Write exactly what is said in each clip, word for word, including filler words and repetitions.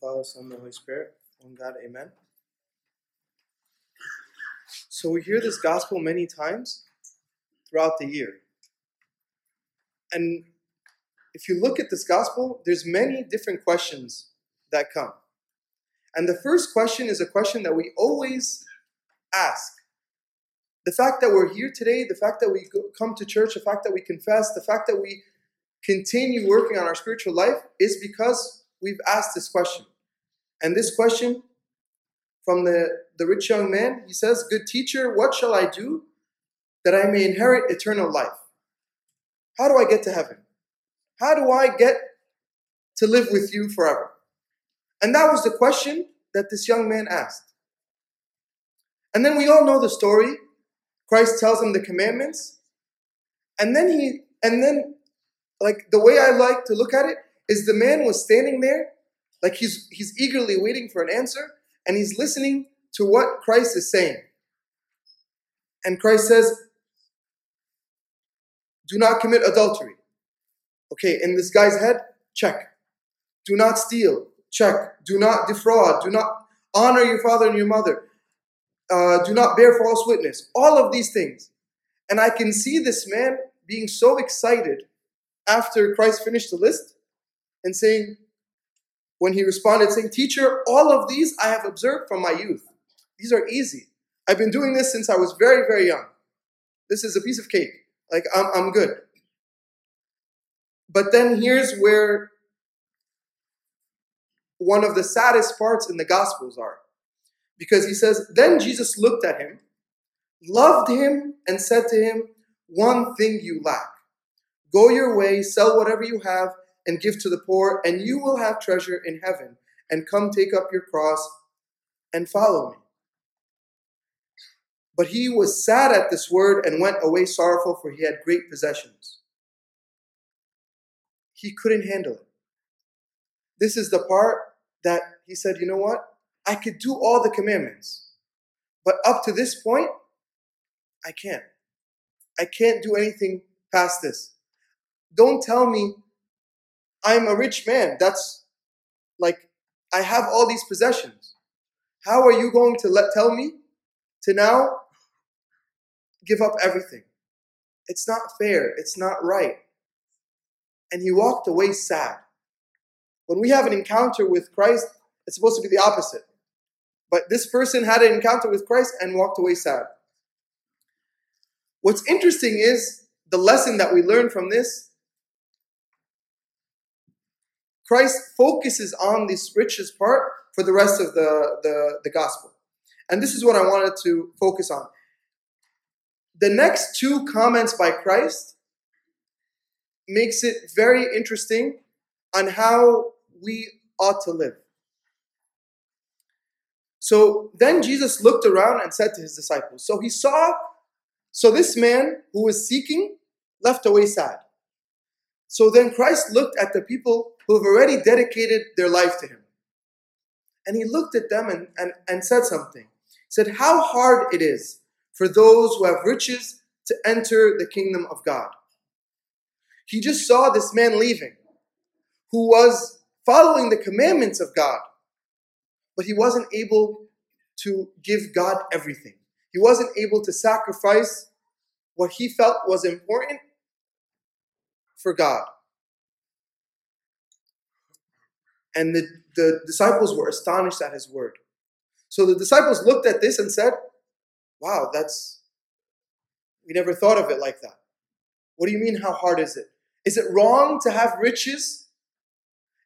the Father, Son, and the Holy Spirit, one God, amen. So we hear this gospel many times throughout the year. And if you look at this gospel, there's many different questions that come. And the first question is a question that we always ask. The fact that we're here today, the fact that we come to church, the fact that we confess, the fact that we continue working on our spiritual life is because we've asked this question. And this question from the, the rich young man, he says, "Good teacher, what shall I do that I may inherit eternal life? How do I get to heaven? How do I get to live with you forever?" And that was the question that this young man asked. And then we all know the story. Christ tells him the commandments. And then he, and then, like, the way I like to look at it is the man was standing there, like he's, he's eagerly waiting for an answer, and he's listening to what Christ is saying. And Christ says, "Do not commit adultery." Okay, in this guy's head, check. "Do not steal." Check. "Do not defraud." "Do not honor your father and your mother." Uh, "do not bear false witness." All of these things. And I can see this man being so excited after Christ finished the list and saying, when he responded saying, "Teacher, all of these I have observed from my youth. These are easy. I've been doing this since I was very, very young. This is a piece of cake. Like, I'm, I'm good." But then here's where one of the saddest parts in the Gospels are. Because he says, "Then Jesus looked at him, loved him, and said to him, 'One thing you lack. Go your way, sell whatever you have, and give to the poor, and you will have treasure in heaven. And come take up your cross and follow me.' But he was sad at this word and went away sorrowful, for he had great possessions." He couldn't handle it. This is the part that he said, "You know what? I could do all the commandments, but up to this point, I can't. I can't do anything past this. Don't tell me I'm a rich man. That's like, I have all these possessions. How are you going to let, tell me to now give up everything? It's not fair. It's not right." And he walked away sad. When we have an encounter with Christ, it's supposed to be the opposite. But this person had an encounter with Christ and walked away sad. What's interesting is the lesson that we learn from this. Christ focuses on this riches part for the rest of the, the, the gospel. And this is what I wanted to focus on. The next two comments by Christ makes it very interesting on how we ought to live. So then Jesus looked around and said to his disciples, so he saw, so this man who was seeking left away sad. So then Christ looked at the people who have already dedicated their life to him. And he looked at them and, and, and said something. He said, "How hard it is for those who have riches to enter the kingdom of God." He just saw this man leaving who was following the commandments of God. But he wasn't able to give God everything. He wasn't able to sacrifice what he felt was important for God. And the, the disciples were astonished at his word. So the disciples looked at this and said, "Wow, that's, we never thought of it like that. What do you mean, how hard is it? Is it wrong to have riches?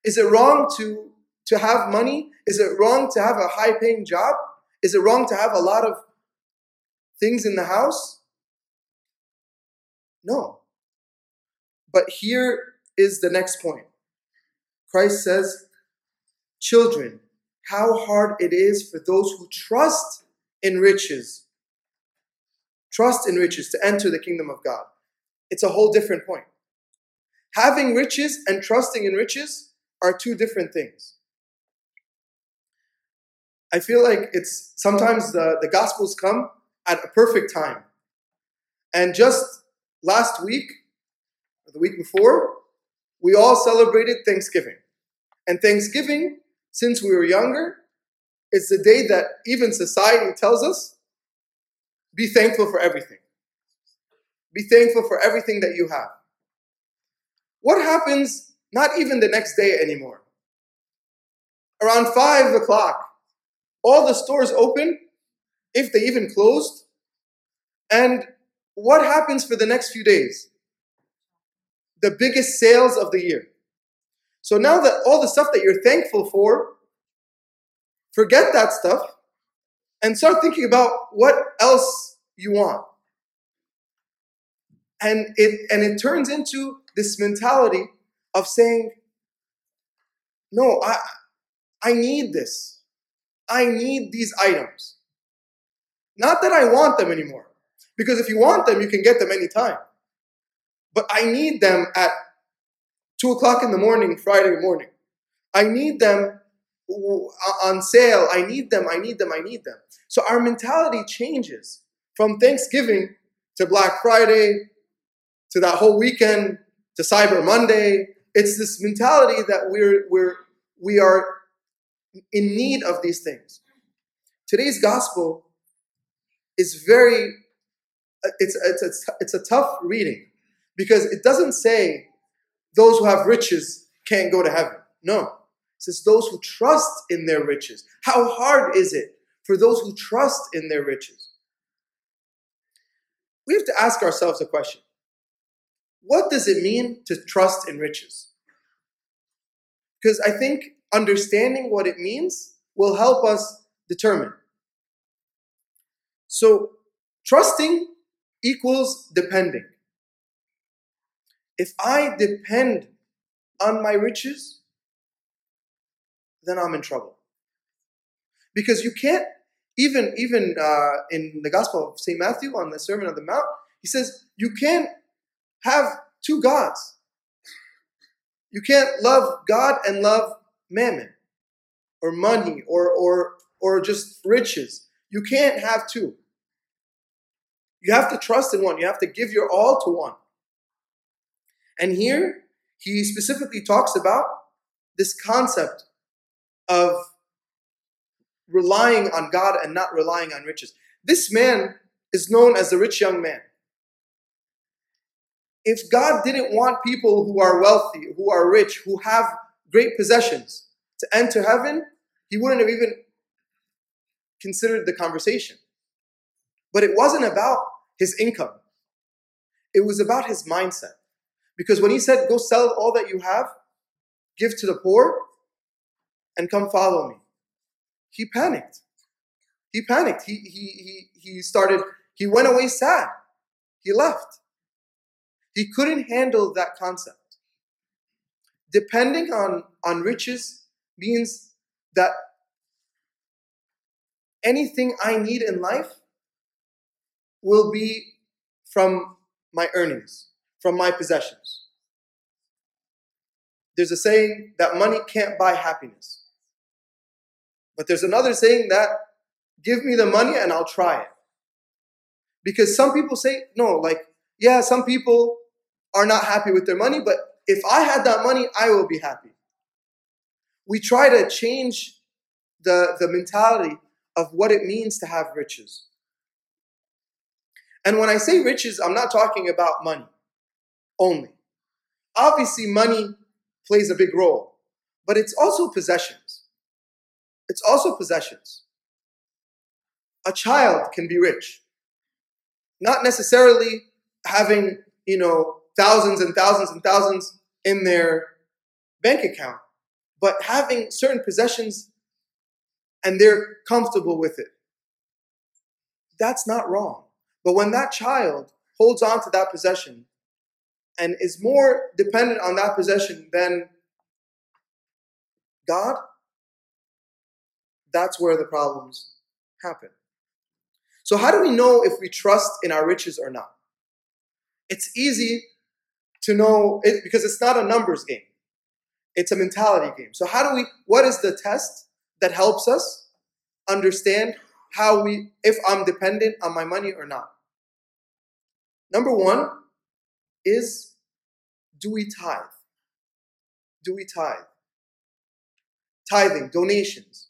Is it wrong to To have money? Is it wrong to have a high-paying job? Is it wrong to have a lot of things in the house?" No. But here is the next point. Christ says, "Children, how hard it is for those who trust in riches, trust in riches to enter the kingdom of God." It's a whole different point. Having riches and trusting in riches are two different things. I feel like it's sometimes the, the Gospels come at a perfect time. And just last week, or the week before, we all celebrated Thanksgiving. And Thanksgiving since we were younger. It's the day that even society tells us, be thankful for everything. Be thankful for everything that you have. What happens not even the next day anymore? Around five o'clock, all the stores open, if they even closed. And what happens for the next few days? The biggest sales of the year. So now that all the stuff that you're thankful for, forget that stuff and start thinking about what else you want. And it, and it turns into this mentality of saying, no, I, I need this. I need these items. Not that I want them anymore. Because if you want them, you can get them anytime. But I need them at two o'clock in the morning, Friday morning. I need them on sale. I need them, I need them, I need them. So our mentality changes from Thanksgiving to Black Friday, to that whole weekend, to Cyber Monday. It's this mentality that we're, we're, we are in need of these things. Today's gospel is very, it's, it's, it's a tough reading, because it doesn't say those who have riches can't go to heaven. No. It says those who trust in their riches. How hard is it for those who trust in their riches? We have to ask ourselves a question. What does it mean to trust in riches? Because I think understanding what it means will help us determine. So trusting equals depending. If I depend on my riches, then I'm in trouble. Because you can't, even, even uh, in the Gospel of Saint Matthew on the Sermon on the Mount, he says, you can't have two gods. You can't love God and love mammon, or money, or, or, or just riches. You can't have two. You have to trust in one. You have to give your all to one. And here, he specifically talks about this concept of relying on God and not relying on riches. This man is known as the rich young man. If God didn't want people who are wealthy, who are rich, who have great possessions to enter heaven, he wouldn't have even considered the conversation. But it wasn't about his income. It was about his mindset. Because when he said, go sell all that you have, give to the poor, and come follow me, he panicked. He panicked. He, he, he, he started, he went away sad. He left. He couldn't handle that concept. Depending on, on riches means that anything I need in life will be from my earnings, from my possessions. There's a saying that money can't buy happiness. But there's another saying that, give me the money and I'll try it. Because some people say, no, like, yeah, some people are not happy with their money, but if I had that money, I will be happy. We try to change the, the mentality of what it means to have riches. And when I say riches, I'm not talking about money only. Obviously, money plays a big role, but it's also possessions. It's also possessions. A child can be rich, not necessarily having, you know, thousands and thousands and thousands in their bank account, but having certain possessions and they're comfortable with it. That's not wrong. But when that child holds on to that possession and is more dependent on that possession than God, that's where the problems happen. So how do we know if we trust in our riches or not? It's easy to know it because it's not a numbers game. It's a mentality game. So how do we, what is the test that helps us understand how we, if I'm dependent on my money or not? Number one is, do we tithe? Do we tithe? tithing, donations.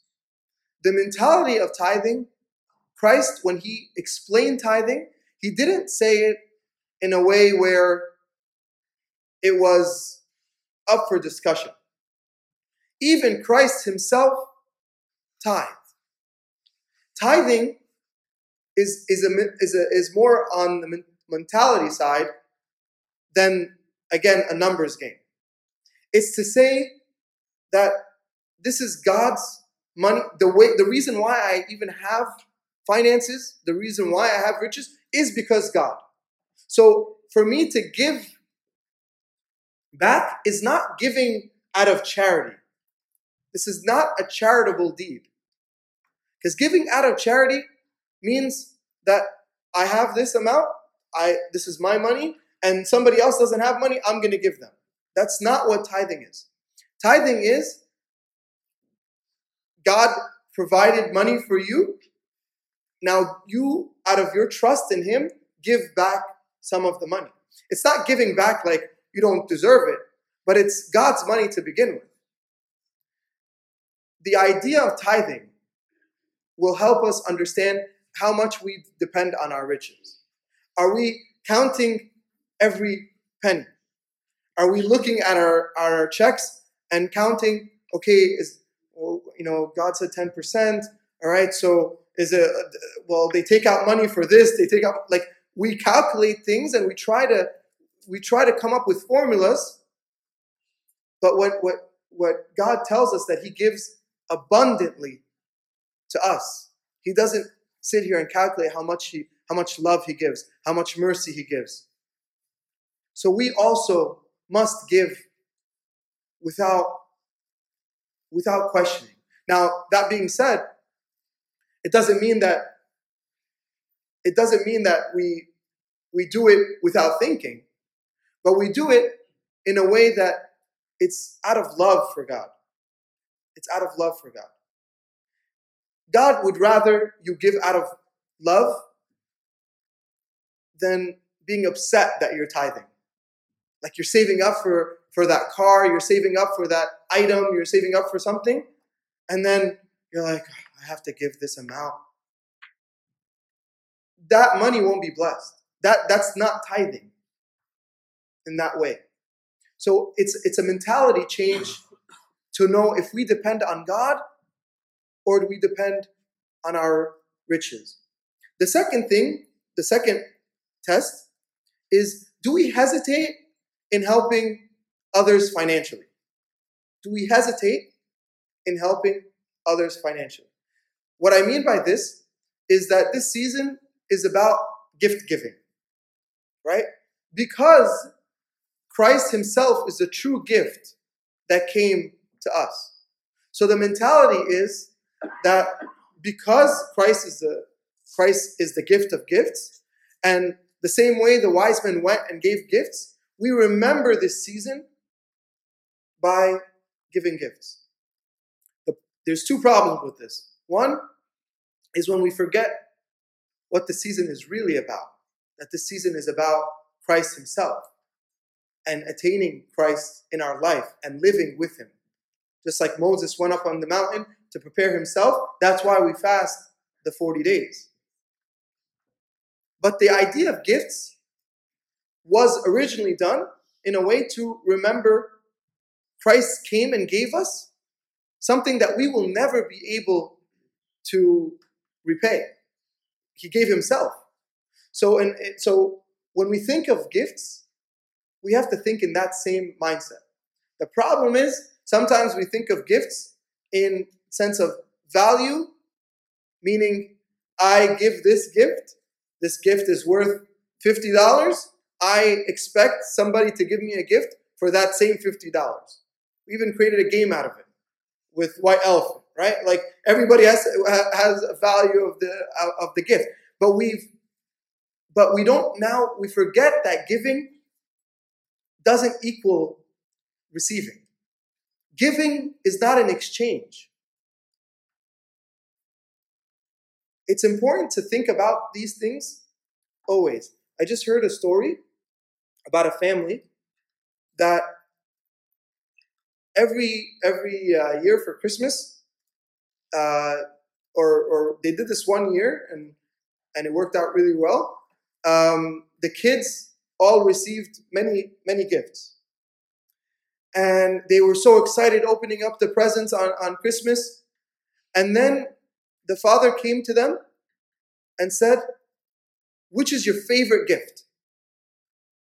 The mentality of tithing, Christ, when he explained tithing, he didn't say it in a way where it was up for discussion. Even Christ himself tithed. Tithing is, is, a, is, a, is more on the mentality side than, again, a numbers game. It's to say that this is God's money. The way, the reason why I even have finances, the reason why I have riches, is because God. So for me to give back is not giving out of charity. This is not a charitable deed. Because giving out of charity means that I have this amount, I this is my money, and somebody else doesn't have money, I'm going to give them. That's not what tithing is. Tithing is God provided money for you. Now you, out of your trust in him, give back some of the money. It's not giving back like you don't deserve it, but it's God's money to begin with. The idea of tithing will help us understand how much we depend on our riches. Are we counting every penny? Are we looking at our, our checks and counting, okay, is, well, you know, God said ten percent, all right, so is it, well, they take out money for this, they take out, like, we calculate things and we try to, we try to come up with formulas, but what, what, what God tells us that he gives abundantly to us. He doesn't sit here and calculate how much he, how much love he gives, how much mercy he gives. So we also must give without, without questioning. Now, that being said, it doesn't mean that it doesn't mean that we we do it without thinking, but we do it in a way that it's out of love for God. It's out of love for God. God would rather you give out of love than being upset that you're tithing. Like you're saving up for, for that car, you're saving up for that item, you're saving up for something, and then you're like, oh, I have to give this amount. That money won't be blessed. That, that's not tithing in that way. So it's, it's a mentality change to know if we depend on God or do we depend on our riches. The second thing, the second test is, do we hesitate in helping others financially? Do we hesitate in helping others financially? What I mean by this is that this season is about gift giving, right? Because Christ himself is the true gift that came to us. So the mentality is that because Christ is the Christ is the gift of gifts, and the same way the wise men went and gave gifts, we remember this season by giving gifts. There's two problems with this. One is when we forget what the season is really about, that the season is about Christ himself and attaining Christ in our life and living with him. Just like Moses went up on the mountain to prepare himself, that's why we fast the forty days. But the idea of gifts was originally done in a way to remember Christ came and gave us something that we will never be able to repay. He gave himself. So, and so when we think of gifts, we have to think in that same mindset. The problem is sometimes we think of gifts in sense of value, meaning I give this gift. This gift is worth fifty dollars. I expect somebody to give me a gift for that same fifty dollars. We even created a game out of it with White Elephant, right? Like everybody has has a value of the of the gift, but we've but we don't now we forget that giving doesn't equal receiving. Giving is not an exchange. It's important to think about these things always. I just heard a story about a family that every every uh, year for Christmas, uh, or or they did this one year, and and it worked out really well. Um, the kids all received many many gifts, and they were so excited opening up the presents on, on Christmas. And then the father came to them and said, "Which is your favorite gift?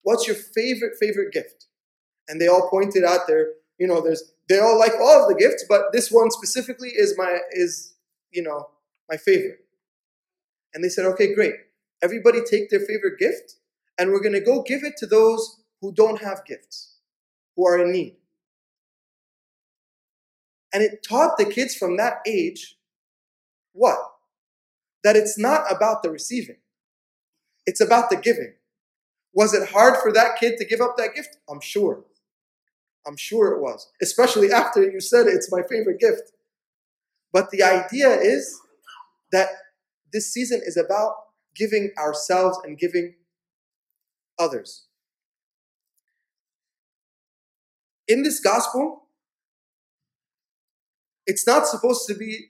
What's your favorite, favorite gift?" And they all pointed out their, you know, there's, they all like all of the gifts, but this one specifically is my, is, you know, my favorite. And they said, "Okay, great. Everybody take their favorite gift, and we're going to go give it to those who don't have gifts, who are in need." And it taught the kids from that age what? That it's not about the receiving. It's about the giving. Was it hard for that kid to give up that gift? I'm sure. I'm sure it was. Especially after you said it's my favorite gift. But the idea is that this season is about giving ourselves and giving others. In this gospel, it's not supposed to be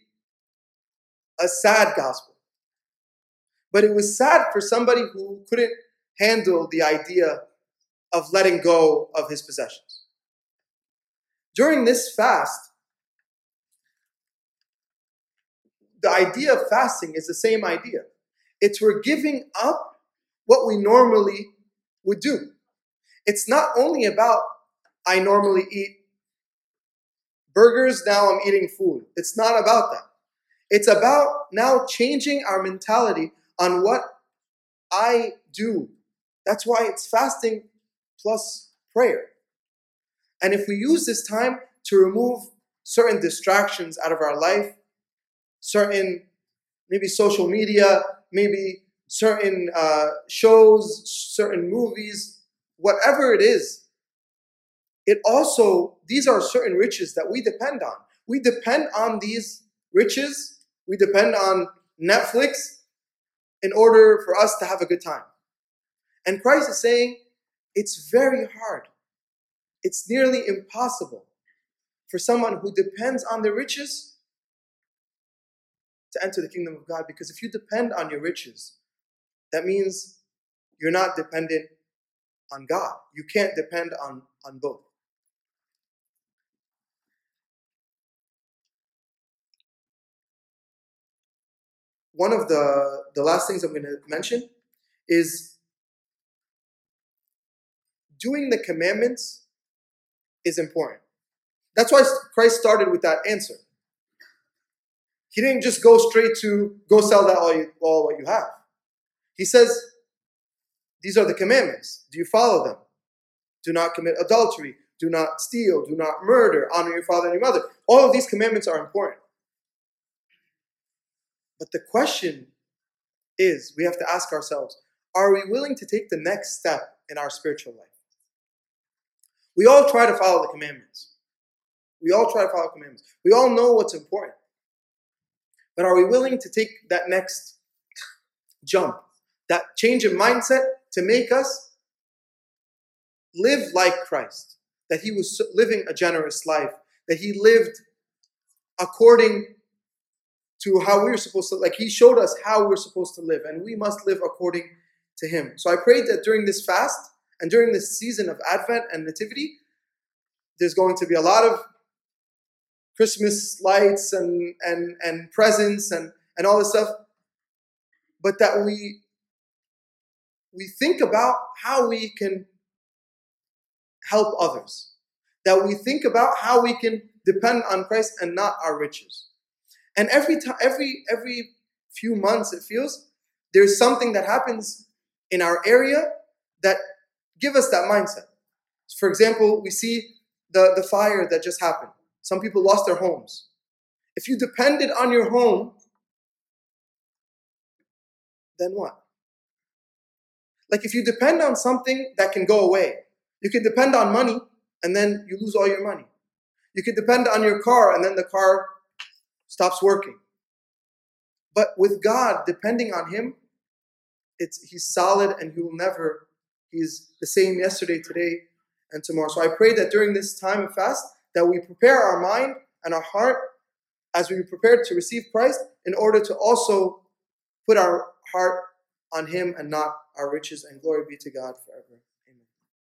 a sad gospel. But it was sad for somebody who couldn't handle the idea of letting go of his possessions. During this fast, the idea of fasting is the same idea. It's we're giving up what we normally would do. It's not only about, I normally eat burgers, now I'm eating food. It's not about that. It's about now changing our mentality on what I do. That's why it's fasting plus prayer. And if we use this time to remove certain distractions out of our life, certain maybe social media, maybe certain uh, shows, certain movies, whatever it is, it also, these are certain riches that we depend on. We depend on these riches. We depend on Netflix in order for us to have a good time. And Christ is saying, it's very hard. It's nearly impossible for someone who depends on the riches to enter the kingdom of God. Because if you depend on your riches, that means you're not dependent on God. You can't depend on, on both. One of the, the last things I'm going to mention is doing the commandments is important. That's why Christ started with that answer. He didn't just go straight to go sell that all, you, all what you have. He says, these are the commandments. Do you follow them? Do not commit adultery. Do not steal. Do not murder. Honor your father and your mother. All of these commandments are important. But the question is, we have to ask ourselves, are we willing to take the next step in our spiritual life? We all try to follow the commandments. We all try to follow commandments. We all know what's important. But are we willing to take that next jump, that change in mindset to make us live like Christ, that he was living a generous life, that he lived according to to how we were supposed to, like he showed us how we're supposed to live, and we must live according to him. So I prayed that during this fast and during this season of Advent and Nativity, there's going to be a lot of Christmas lights and and, and presents and, and all this stuff, but that we, we think about how we can help others, that we think about how we can depend on Christ and not our riches. And every time, every every few months, it feels there's something that happens in our area that give us that mindset. For example, we see the, the fire that just happened. Some people lost their homes. If you depended on your home, then what? Like if you depend on something that can go away, you can depend on money and then you lose all your money. You can depend on your car and then the car stops working. But with God, depending on him, it's he's solid and he will never, he's the same yesterday, today, and tomorrow. So I pray that during this time of fast, that we prepare our mind and our heart as we prepare to receive Christ in order to also put our heart on Him and not our riches, and glory be to God forever.